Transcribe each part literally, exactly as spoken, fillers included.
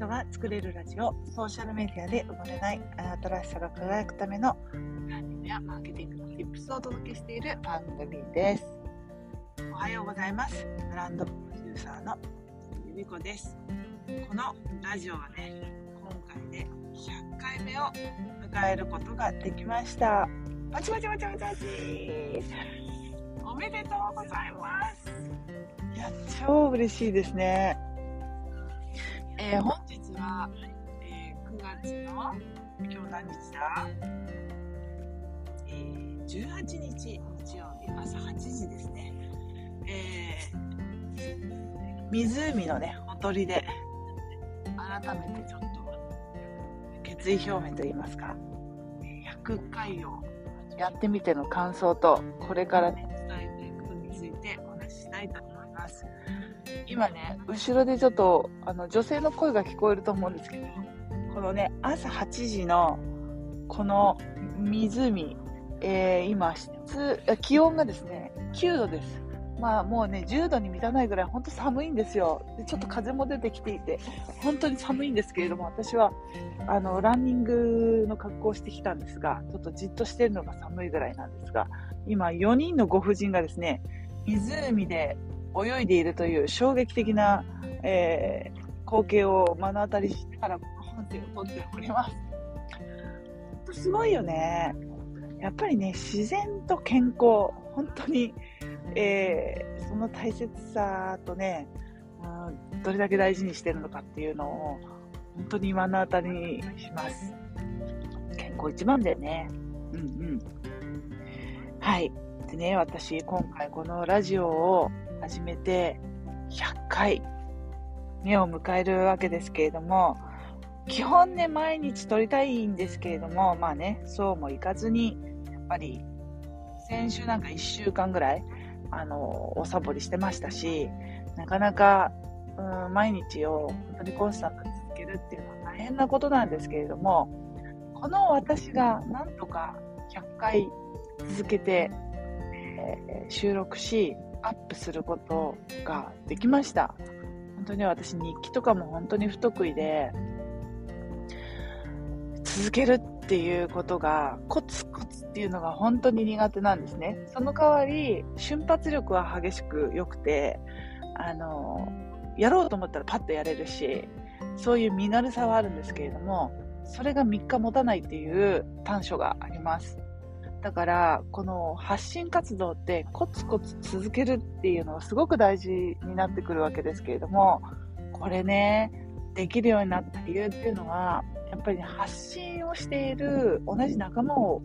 ンドが作れるラジオ、ソーシャルメディアで生まれないあなたらしさが輝くためのラジオやマーケティングの Tips をお届けしている番組です。おはようございます。ブランドプロデューサーのゆみこです。このラジオはね、今回でひゃっかいめを迎えることができました。まちまちまちまちまちおめでとうございます。いや、超嬉しいですね。えー、本日は、えー、くがつの今日何日だ、えー、じゅうはちにち日曜日朝はちじですね。えー、湖のねほとりで改めてちょっと決意表明といいますか、ひゃっかいをやってみての感想と、これからね伝えていくことについてお話ししたいと思います。今ね後ろでちょっとあの女性の声が聞こえると思うんですけど、このね朝はちじのこの湖、えー、今気温がですねきゅうどです。まあもうねじゅうどに満たないぐらい本当寒いんですよ。でちょっと風も出てきていて本当に寒いんですけれども、私はあのランニングの格好をしてきたんですが、ちょっとじっとしてるのが寒いぐらいなんですが、今よにんのご婦人がですね湖で泳いでいるという衝撃的な、えー、光景を目の当たりしながらこの本編を撮っております。本当すごいよね。やっぱりね自然と健康、本当にえー、その大切さとね、うん、どれだけ大事にしてるのかっていうのを本当に目の当たりにします。健康一番だよね。うんうんはいでね、私今回このラジオを始めてひゃっかいめを迎えるわけですけれども、基本ね毎日撮りたいんですけれども、まあねそうもいかずにやっぱり先週なんかいっしゅうかんぐらいあのおサボりしてましたし、なかなか、うん、毎日を本当にコンスタントに続けるっていうのは大変なことなんですけれども、この私がなんとかひゃっかい続けて、えー、収録しアップすることができました。本当に私日記とかも本当に不得意で、続けるっていうことがコツコツっていうのが本当に苦手なんですね。その代わり瞬発力は激しく良くて、あのやろうと思ったらパッとやれるし、そういう身軽さはあるんですけれども、それがみっか持たないっていう短所があります。だからこの発信活動ってコツコツ続けるっていうのがすごく大事になってくるわけですけれども、これねできるようになった理由っていうのはやっぱり、ね、発信をしている同じ仲間を、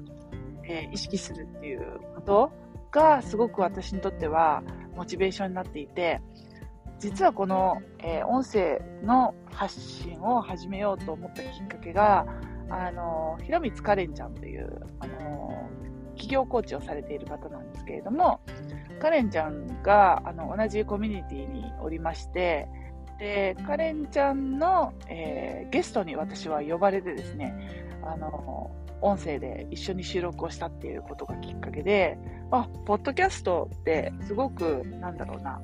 えー、意識するっていうことがすごく私にとってはモチベーションになっていて、実はこの、えー、音声の発信を始めようと思ったきっかけが、あの平光カレンちゃんという、あの企業コーチをされている方なんですけれども、カレンちゃんがあの同じコミュニティにおりまして、でカレンちゃんの、えー、ゲストに私は呼ばれてですね、あの音声で一緒に収録をしたっていうことがきっかけで、あ、ポッドキャストってすごくなんだろうな、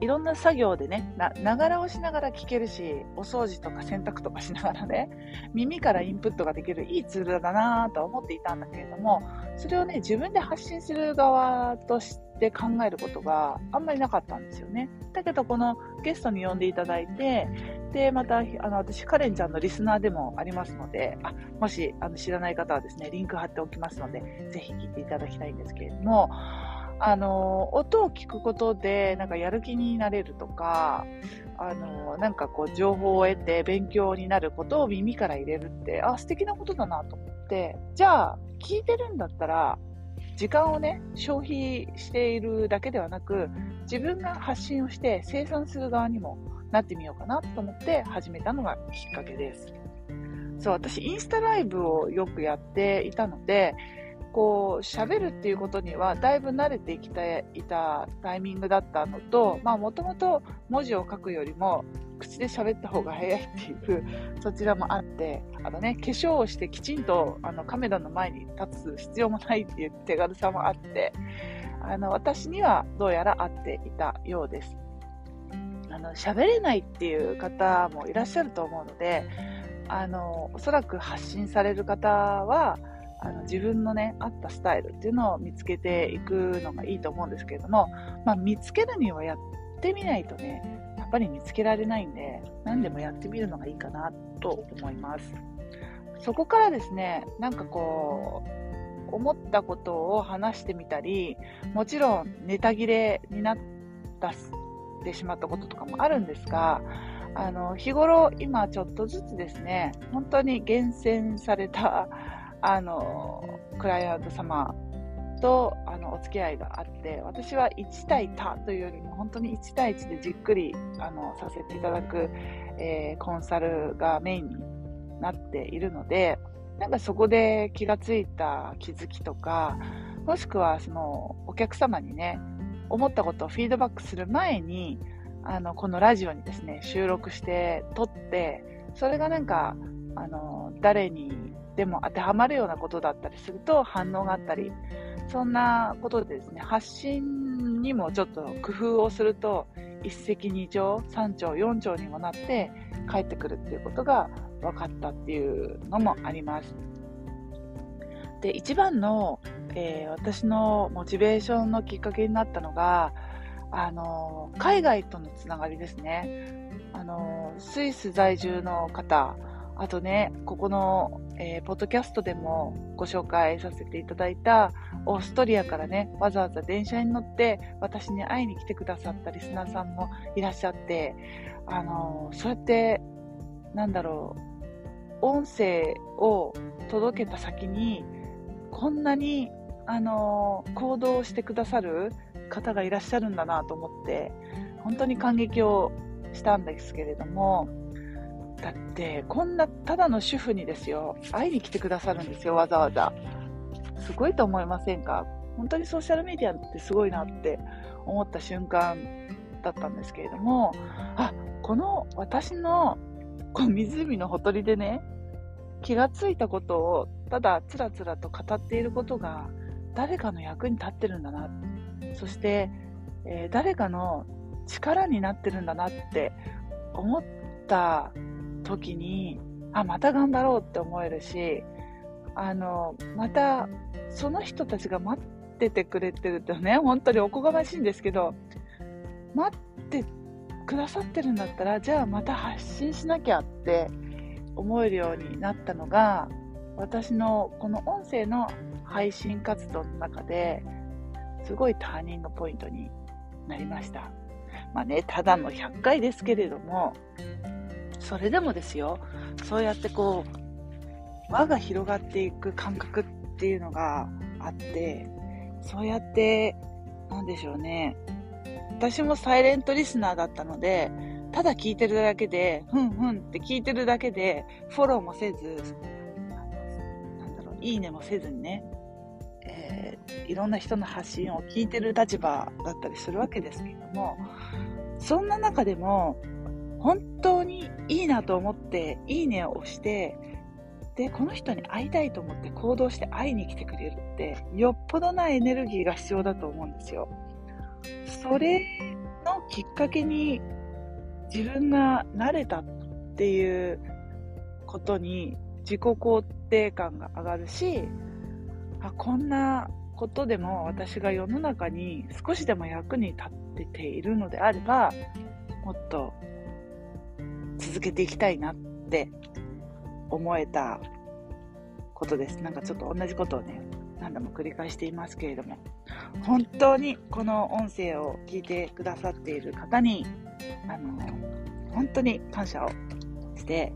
いろんな作業でねながらをしながら聞けるし、お掃除とか洗濯とかしながらね耳からインプットができるいいツールだなと思っていたんだけれども、それをね自分で発信する側として考えることがあんまりなかったんですよね。だけどこのゲストに呼んでいただいて、でまたあの私カレンちゃんのリスナーでもありますので、あもしあの知らない方はですねリンク貼っておきますのでぜひ聞いていただきたいんですけれども、あの音を聞くことでなんかやる気になれるとか、あのなんかこう情報を得て勉強になることを耳から入れるって、あ素敵なことだなと思って、じゃあ聞いてるんだったら時間をね消費しているだけではなく、自分が発信をして生産する側にもなってみようかなと思って始めたのがきっかけです。そう、私インスタライブをよくやっていたので、こう喋るっていうことにはだいぶ慣れてきていたタイミングだったのと、もともと文字を書くよりも口で喋った方が早いっていうそちらもあって、あの、ね、化粧をしてきちんとあのカメラの前に立つ必要もないっていう手軽さもあって、あの私にはどうやら合っていたようです。あの喋れないっていう方もいらっしゃると思うので、あのおそらく発信される方はあの自分のね合ったスタイルっていうのを見つけていくのがいいと思うんですけれども、まあ、見つけるにはやってみないとねやっぱり見つけられないんで、何でもやってみるのがいいかなと思います。そこからですね、なんかこう思ったことを話してみたり、もちろんネタ切れになったしてしまったこととかもあるんですが、あの日頃今ちょっとずつですね、本当に厳選されたあのクライアント様とあのお付き合いがあって、私はいち対他というよりも本当にいち対いちでじっくりあのさせていただく、えー、コンサルがメインになっているので、なんかそこで気がついた気づきとか、もしくはそのお客様にね思ったことをフィードバックする前にあのこのラジオにですね収録して撮って、それがなんかあの誰にでも当てはまるようなことだったりすると反応があったり、そんなことでですね発信にもちょっと工夫をすると一石二鳥三鳥四鳥にもなって帰ってくるっていうことが分かったっていうのもあります。で一番の、えー、私のモチベーションのきっかけになったのがあの海外とのつながりですね。あのスイス在住の方、あとねここの、えー、ポッドキャストでもご紹介させていただいたオーストリアからねわざわざ電車に乗って私に会いに来てくださったリスナーさんもいらっしゃって、あのそうやってなんだろう音声を届けた先にこんなにあの行動してくださる方がいらっしゃるんだなと思って本当に感激をしたんですけれども、だってこんなただの主婦にですよ会いに来てくださるんですよ、わざわざ。すごいと思いませんか？本当にソーシャルメディアってすごいなって思った瞬間だったんですけれども、あ、この私のこう湖のほとりでね気がついたことをただつらつらと語っていることが誰かの役に立ってるんだな、そして、えー、誰かの力になってるんだなって思った時に、あ、また頑張ろうって思えるし、あのまたその人たちが待っててくれてるとね、本当におこがましいんですけど、待ってくださってるんだったらじゃあまた発信しなきゃって思えるようになったのが私のこの音声の配信活動の中ですごいターニングポイントになりました。まあね、ただのひゃっかいですけれども、それでもですよ、そうやってこう輪が広がっていく感覚っていうのがあって、そうやってなんでしょうね、私もサイレントリスナーだったのでただ聞いてるだけでふんふんって聞いてるだけでフォローもせずなんだろういいねもせずにね、えー、いろんな人の発信を聞いてる立場だったりするわけですけれども、そんな中でも本当にいいなと思っていいねを押して、でこの人に会いたいと思って行動して会いに来てくれるってよっぽどなエネルギーが必要だと思うんですよ。それのきっかけに自分が慣れたっていうことに自己肯定感が上がるし、あ、こんなことでも私が世の中に少しでも役に立ってているのであればもっと続けていきたいなって思えたことです。なんかちょっと同じことをね何度も繰り返していますけれども、本当にこの音声を聞いてくださっている方にあの本当に感謝をして、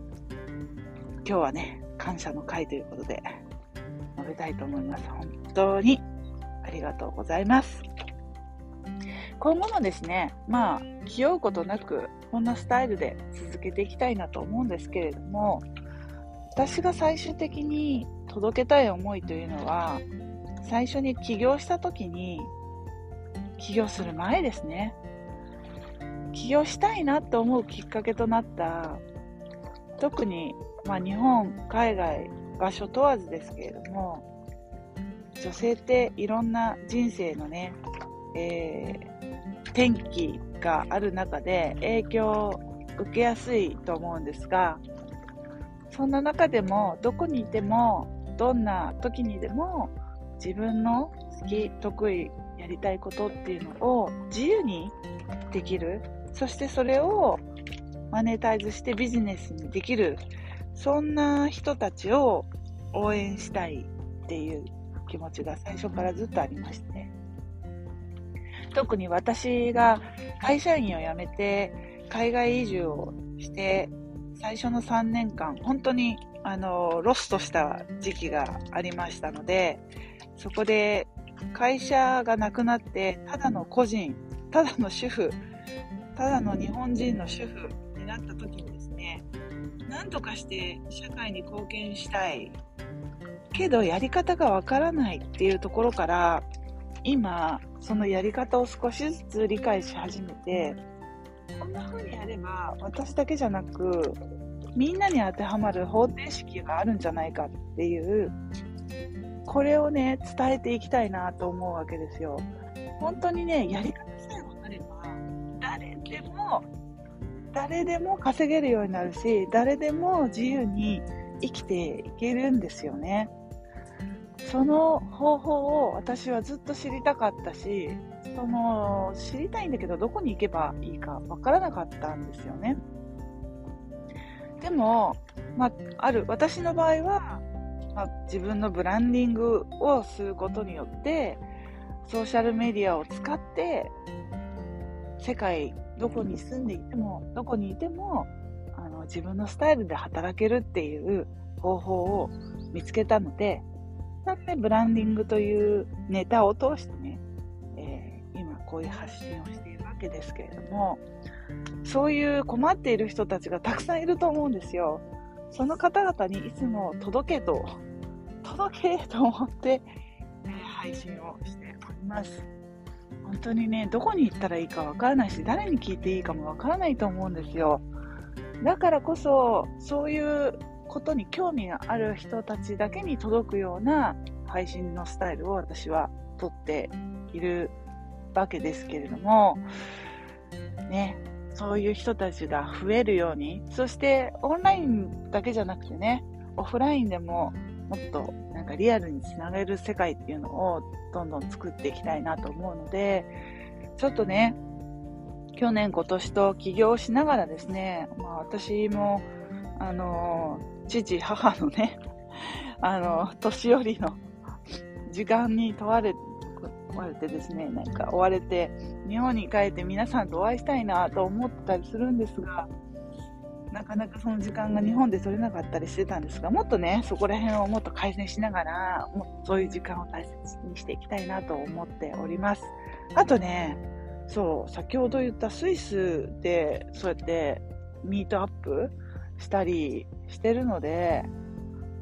今日はね感謝の会ということで述べたいと思います。本当にありがとうございます。今後もですね、まあ気負うことなくこんなスタイルで続けていきたいなと思うんですけれども、私が最終的に届けたい思いというのは、最初に起業した時に、起業する前ですね、起業したいなと思うきっかけとなった特に、まあ、日本海外場所問わずですけれども、女性っていろんな人生のね、えー、転機がある中で影響を受けやすいと思うんですが、そんな中でもどこにいてもどんな時にでも自分の好き、得意、やりたいことっていうのを自由にできる、そしてそれをマネタイズしてビジネスにできる、そんな人たちを応援したいっていう気持ちが最初からずっとありましてね。特に私が会社員を辞めて海外移住をして最初のさんねんかん、本当にあのロストした時期がありましたので、そこで会社がなくなってただの個人、ただの主婦、ただの日本人の主婦になった時にですね、何とかして社会に貢献したいけどやり方がわからないっていうところから、今そのやり方を少しずつ理解し始めて、こんな風にやれば私だけじゃなくみんなに当てはまる方程式があるんじゃないかっていう、これをね伝えていきたいなと思うわけですよ。本当にね、やり方さえ分かれば誰でも誰でも稼げるようになるし、誰でも自由に生きていけるんですよね。その方法を私はずっと知りたかったし、その知りたいんだけどどこに行けばいいか分からなかったんですよね。でも、まあ、ある私の場合は、まあ、自分のブランディングをすることによってソーシャルメディアを使って世界どこに住んでいてもどこにいてもあの自分のスタイルで働けるっていう方法を見つけたので、なんでブランディングというネタを通してね、えー、今こういう発信をしているわけですけれども、そういう困っている人たちがたくさんいると思うんですよ。その方々にいつも届けと届けと思って、えー、配信をしております。本当にね、どこに行ったらいいかわからないし、誰に聞いていいかもわからないと思うんですよ。だからこそそういうことに興味がある人たちだけに届くような配信のスタイルを私はとっているわけですけれどもね、そういう人たちが増えるように、そしてオンラインだけじゃなくてね、オフラインでももっとなんかリアルにつなげる世界っていうのをどんどん作っていきたいなと思うので、ちょっとね去年今年と起業しながらですね、まあ、私もあの父母のねあの年寄りの時間に問われ追われてですね、なんか追われて日本に帰って皆さんとお会いしたいなと思ったりするんですが、なかなかその時間が日本で取れなかったりしてたんですが、もっとねそこら辺をもっと改善しながら、もうそういう時間を大切にしていきたいなと思っております。あとね、そう先ほど言ったスイスでそうやってミートアップしたりしてるので、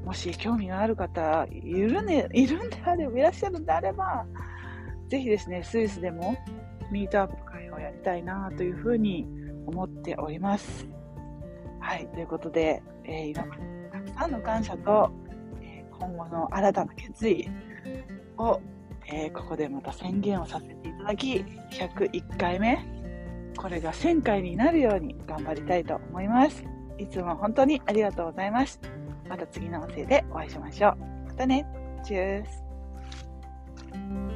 もし興味がある方いるね、いるんであれば、いらっしゃるんであれば、ぜひですね、スイスでもミートアップ会をやりたいなというふうに思っております。はい、ということで、えー、今までたくさんの感謝と、えー、今後の新たな決意を、えー、ここでまた宣言をさせていただき、ひゃくいっかいめ、これがせんかいになるように頑張りたいと思います。いつも本当にありがとうございます。また次の音声でお会いしましょう。またね。チュース。